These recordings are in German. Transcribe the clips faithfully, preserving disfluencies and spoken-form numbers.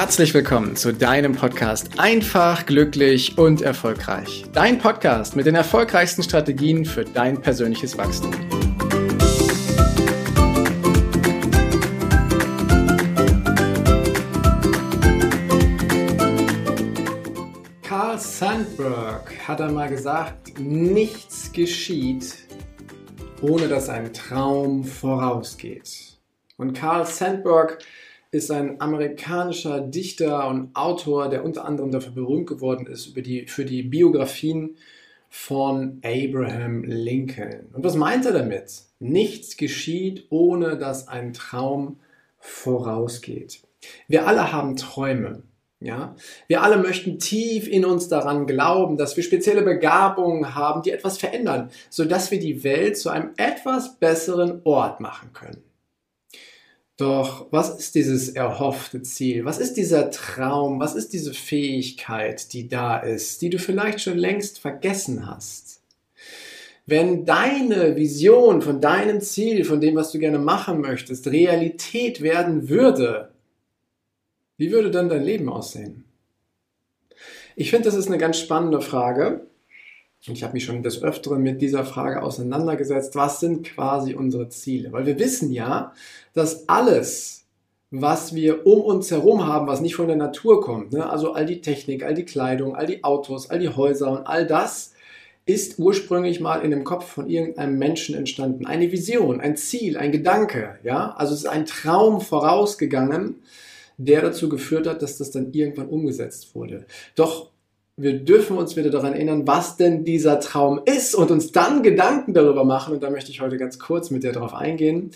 Herzlich willkommen zu deinem Podcast Einfach, glücklich und erfolgreich. Dein Podcast mit den erfolgreichsten Strategien für dein persönliches Wachstum. Carl Sandburg hat einmal gesagt, nichts geschieht, ohne dass ein Traum vorausgeht. Und Carl Sandburg ist ein amerikanischer Dichter und Autor, der unter anderem dafür berühmt geworden ist über die, für die Biografien von Abraham Lincoln. Und was meint er damit? Nichts geschieht, ohne dass ein Traum vorausgeht. Wir alle haben Träume. Ja? Wir alle möchten tief in uns daran glauben, dass wir spezielle Begabungen haben, die etwas verändern, sodass wir die Welt zu einem etwas besseren Ort machen können. Doch was ist dieses erhoffte Ziel? Was ist dieser Traum? Was ist diese Fähigkeit, die da ist, die du vielleicht schon längst vergessen hast? Wenn deine Vision von deinem Ziel, von dem, was du gerne machen möchtest, Realität werden würde, wie würde dann dein Leben aussehen? Ich finde, das ist eine ganz spannende Frage. Ich habe mich schon des Öfteren mit dieser Frage auseinandergesetzt, was sind quasi unsere Ziele? Weil wir wissen ja, dass alles, was wir um uns herum haben, was nicht von der Natur kommt, ne? Also all die Technik, all die Kleidung, all die Autos, all die Häuser und all das ist ursprünglich mal in dem Kopf von irgendeinem Menschen entstanden. Eine Vision, ein Ziel, ein Gedanke, ja? Also es ist ein Traum vorausgegangen, der dazu geführt hat, dass das dann irgendwann umgesetzt wurde. Doch wir dürfen uns wieder daran erinnern, was denn dieser Traum ist und uns dann Gedanken darüber machen. Und da möchte ich heute ganz kurz mit dir darauf eingehen,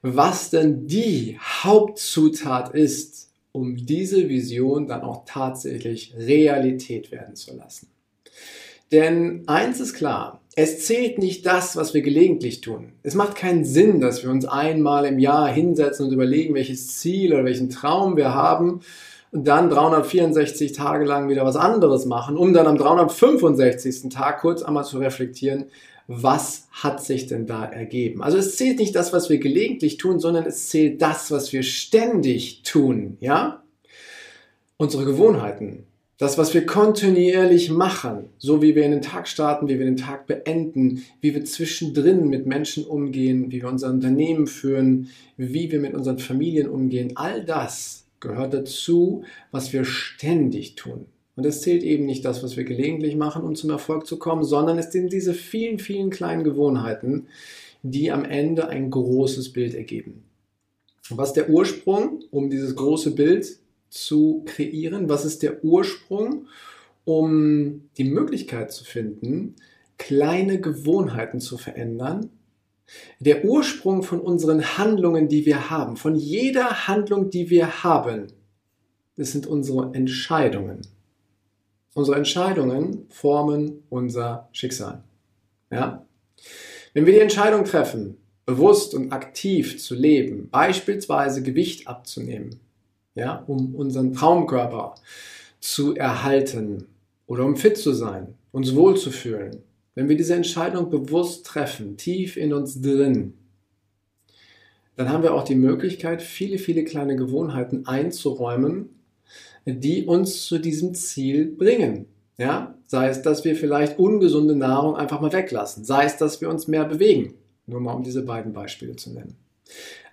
was denn die Hauptzutat ist, um diese Vision dann auch tatsächlich Realität werden zu lassen. Denn eins ist klar, es zählt nicht das, was wir gelegentlich tun. Es macht keinen Sinn, dass wir uns einmal im Jahr hinsetzen und überlegen, welches Ziel oder welchen Traum wir haben, und dann dreihundertvierundsechzig Tage lang wieder was anderes machen, um dann am dreihundertfünfundsechzigsten Tag kurz einmal zu reflektieren, was hat sich denn da ergeben? Also es zählt nicht das, was wir gelegentlich tun, sondern es zählt das, was wir ständig tun, ja? Unsere Gewohnheiten, das, was wir kontinuierlich machen, so wie wir in den Tag starten, wie wir den Tag beenden, wie wir zwischendrin mit Menschen umgehen, wie wir unser Unternehmen führen, wie wir mit unseren Familien umgehen, all das gehört dazu, was wir ständig tun. Und es zählt eben nicht das, was wir gelegentlich machen, um zum Erfolg zu kommen, sondern es sind diese vielen, vielen kleinen Gewohnheiten, die am Ende ein großes Bild ergeben. Was ist der Ursprung, um dieses große Bild zu kreieren? Was ist der Ursprung, um die Möglichkeit zu finden, kleine Gewohnheiten zu verändern? Der Ursprung von unseren Handlungen, die wir haben, von jeder Handlung, die wir haben, das sind unsere Entscheidungen. Unsere Entscheidungen formen unser Schicksal. Ja? Wenn wir die Entscheidung treffen, bewusst und aktiv zu leben, beispielsweise Gewicht abzunehmen, ja, um unseren Traumkörper zu erhalten oder um fit zu sein, uns wohlzufühlen, wenn wir diese Entscheidung bewusst treffen, tief in uns drin, dann haben wir auch die Möglichkeit, viele, viele kleine Gewohnheiten einzuräumen, die uns zu diesem Ziel bringen. Ja? Sei es, dass wir vielleicht ungesunde Nahrung einfach mal weglassen. Sei es, dass wir uns mehr bewegen. Nur mal, um diese beiden Beispiele zu nennen.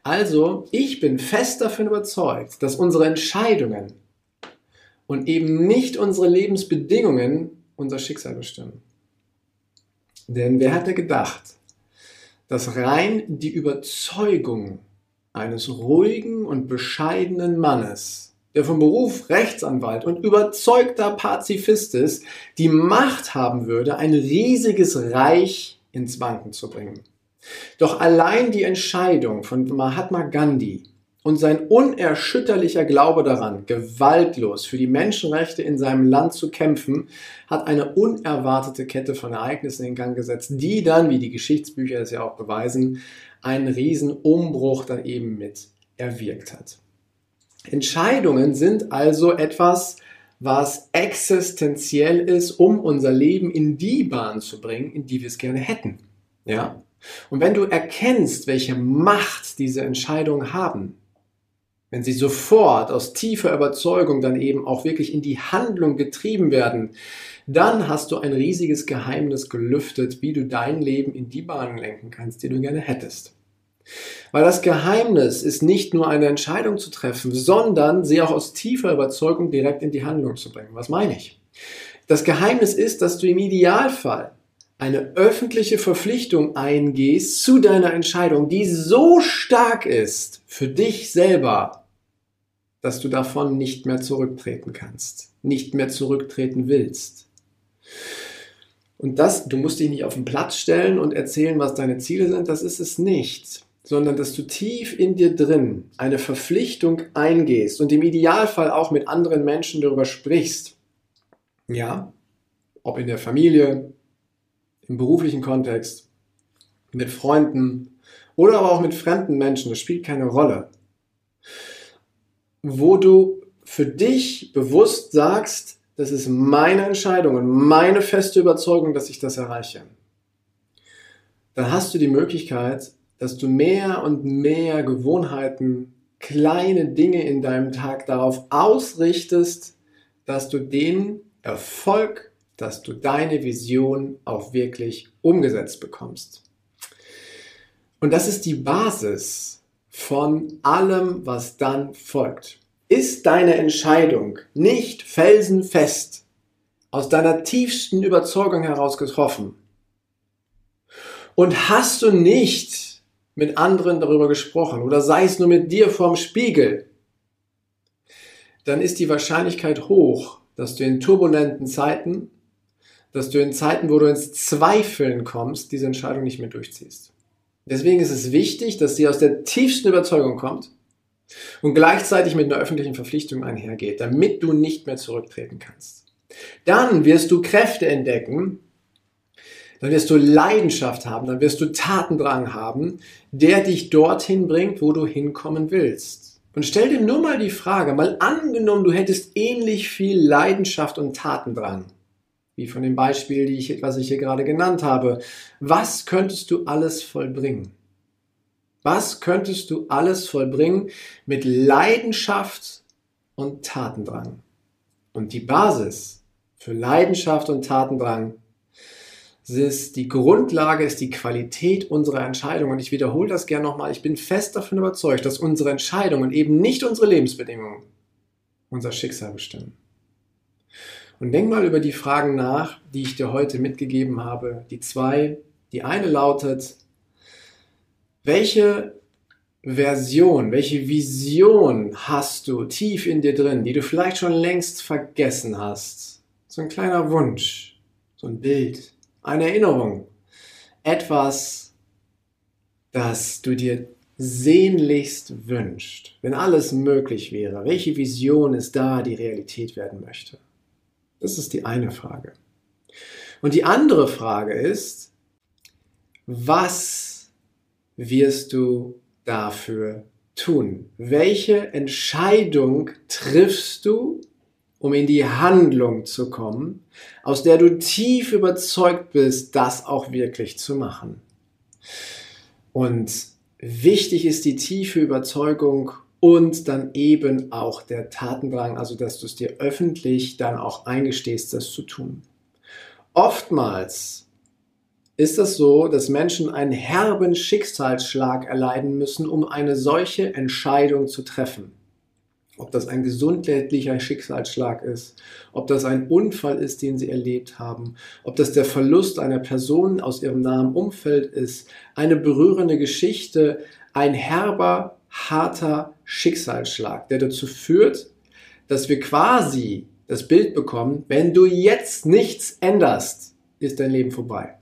Also, ich bin fest davon überzeugt, dass unsere Entscheidungen und eben nicht unsere Lebensbedingungen unser Schicksal bestimmen. Denn wer hätte gedacht, dass rein die Überzeugung eines ruhigen und bescheidenen Mannes, der vom Beruf Rechtsanwalt und überzeugter Pazifist ist, die Macht haben würde, ein riesiges Reich ins Wanken zu bringen. Doch allein die Entscheidung von Mahatma Gandhi und sein unerschütterlicher Glaube daran, gewaltlos für die Menschenrechte in seinem Land zu kämpfen, hat eine unerwartete Kette von Ereignissen in Gang gesetzt, die dann, wie die Geschichtsbücher es ja auch beweisen, einen riesen Umbruch dann eben mit erwirkt hat. Entscheidungen sind also etwas, was existenziell ist, um unser Leben in die Bahn zu bringen, in die wir es gerne hätten. Ja? Und wenn du erkennst, welche Macht diese Entscheidungen haben, wenn sie sofort aus tiefer Überzeugung dann eben auch wirklich in die Handlung getrieben werden, dann hast du ein riesiges Geheimnis gelüftet, wie du dein Leben in die Bahn lenken kannst, die du gerne hättest. Weil das Geheimnis ist nicht nur eine Entscheidung zu treffen, sondern sie auch aus tiefer Überzeugung direkt in die Handlung zu bringen. Was meine ich? Das Geheimnis ist, dass du im Idealfall eine öffentliche Verpflichtung eingehst zu deiner Entscheidung, die so stark ist für dich selber, dass du davon nicht mehr zurücktreten kannst, nicht mehr zurücktreten willst. Und das, du musst dich nicht auf den Platz stellen und erzählen, was deine Ziele sind, das ist es nicht, sondern dass du tief in dir drin eine Verpflichtung eingehst und im Idealfall auch mit anderen Menschen darüber sprichst. Ja, ob in der Familie, im beruflichen Kontext, mit Freunden oder aber auch mit fremden Menschen, das spielt keine Rolle, wo du für dich bewusst sagst, das ist meine Entscheidung und meine feste Überzeugung, dass ich das erreiche. Dann hast du die Möglichkeit, dass du mehr und mehr Gewohnheiten, kleine Dinge in deinem Tag darauf ausrichtest, dass du den Erfolg, dass du deine Vision auch wirklich umgesetzt bekommst. Und das ist die Basis von allem, was dann folgt. Ist deine Entscheidung nicht felsenfest aus deiner tiefsten Überzeugung heraus getroffen und hast du nicht mit anderen darüber gesprochen oder sei es nur mit dir vorm Spiegel, dann ist die Wahrscheinlichkeit hoch, dass du in turbulenten Zeiten dass du in Zeiten, wo du ins Zweifeln kommst, diese Entscheidung nicht mehr durchziehst. Deswegen ist es wichtig, dass sie aus der tiefsten Überzeugung kommt und gleichzeitig mit einer öffentlichen Verpflichtung einhergeht, damit du nicht mehr zurücktreten kannst. Dann wirst du Kräfte entdecken, dann wirst du Leidenschaft haben, dann wirst du Tatendrang haben, der dich dorthin bringt, wo du hinkommen willst. Und stell dir nur mal die Frage, mal angenommen, du hättest ähnlich viel Leidenschaft und Tatendrang, wie von dem Beispiel, die ich, was ich hier gerade genannt habe. Was könntest du alles vollbringen? Was könntest du alles vollbringen mit Leidenschaft und Tatendrang? Und die Basis für Leidenschaft und Tatendrang ist, die Grundlage ist die Qualität unserer Entscheidung. Und ich wiederhole das gerne nochmal. Ich bin fest davon überzeugt, dass unsere Entscheidungen eben nicht unsere Lebensbedingungen, unser Schicksal bestimmen. Und denk mal über die Fragen nach, die ich dir heute mitgegeben habe. Die zwei. Die eine lautet, welche Version, welche Vision hast du tief in dir drin, die du vielleicht schon längst vergessen hast? So ein kleiner Wunsch, so ein Bild, eine Erinnerung. Etwas, das du dir sehnlichst wünschst, wenn alles möglich wäre. Welche Vision ist da, die Realität werden möchte? Das ist die eine Frage. Und die andere Frage ist, was wirst du dafür tun? Welche Entscheidung triffst du, um in die Handlung zu kommen, aus der du tief überzeugt bist, das auch wirklich zu machen? Und wichtig ist die tiefe Überzeugung, und dann eben auch der Tatendrang, also dass du es dir öffentlich dann auch eingestehst, das zu tun. Oftmals ist es so, dass Menschen einen herben Schicksalsschlag erleiden müssen, um eine solche Entscheidung zu treffen. Ob das ein gesundheitlicher Schicksalsschlag ist, ob das ein Unfall ist, den sie erlebt haben, ob das der Verlust einer Person aus ihrem nahen Umfeld ist, eine berührende Geschichte, ein herber, harter Schicksalsschlag, der dazu führt, dass wir quasi das Bild bekommen, wenn du jetzt nichts änderst, ist dein Leben vorbei.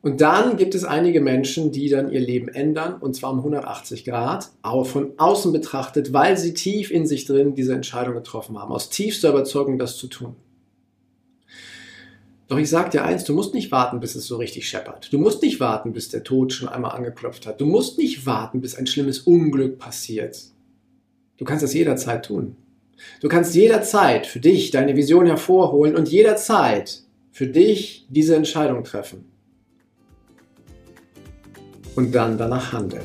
Und dann gibt es einige Menschen, die dann ihr Leben ändern, und zwar um hundertachtzig Grad, aber von außen betrachtet, weil sie tief in sich drin diese Entscheidung getroffen haben, aus tiefster Überzeugung das zu tun. Doch ich sage dir eins, du musst nicht warten, bis es so richtig scheppert. Du musst nicht warten, bis der Tod schon einmal angeklopft hat. Du musst nicht warten, bis ein schlimmes Unglück passiert. Du kannst das jederzeit tun. Du kannst jederzeit für dich deine Vision hervorholen und jederzeit für dich diese Entscheidung treffen. Und dann danach handeln.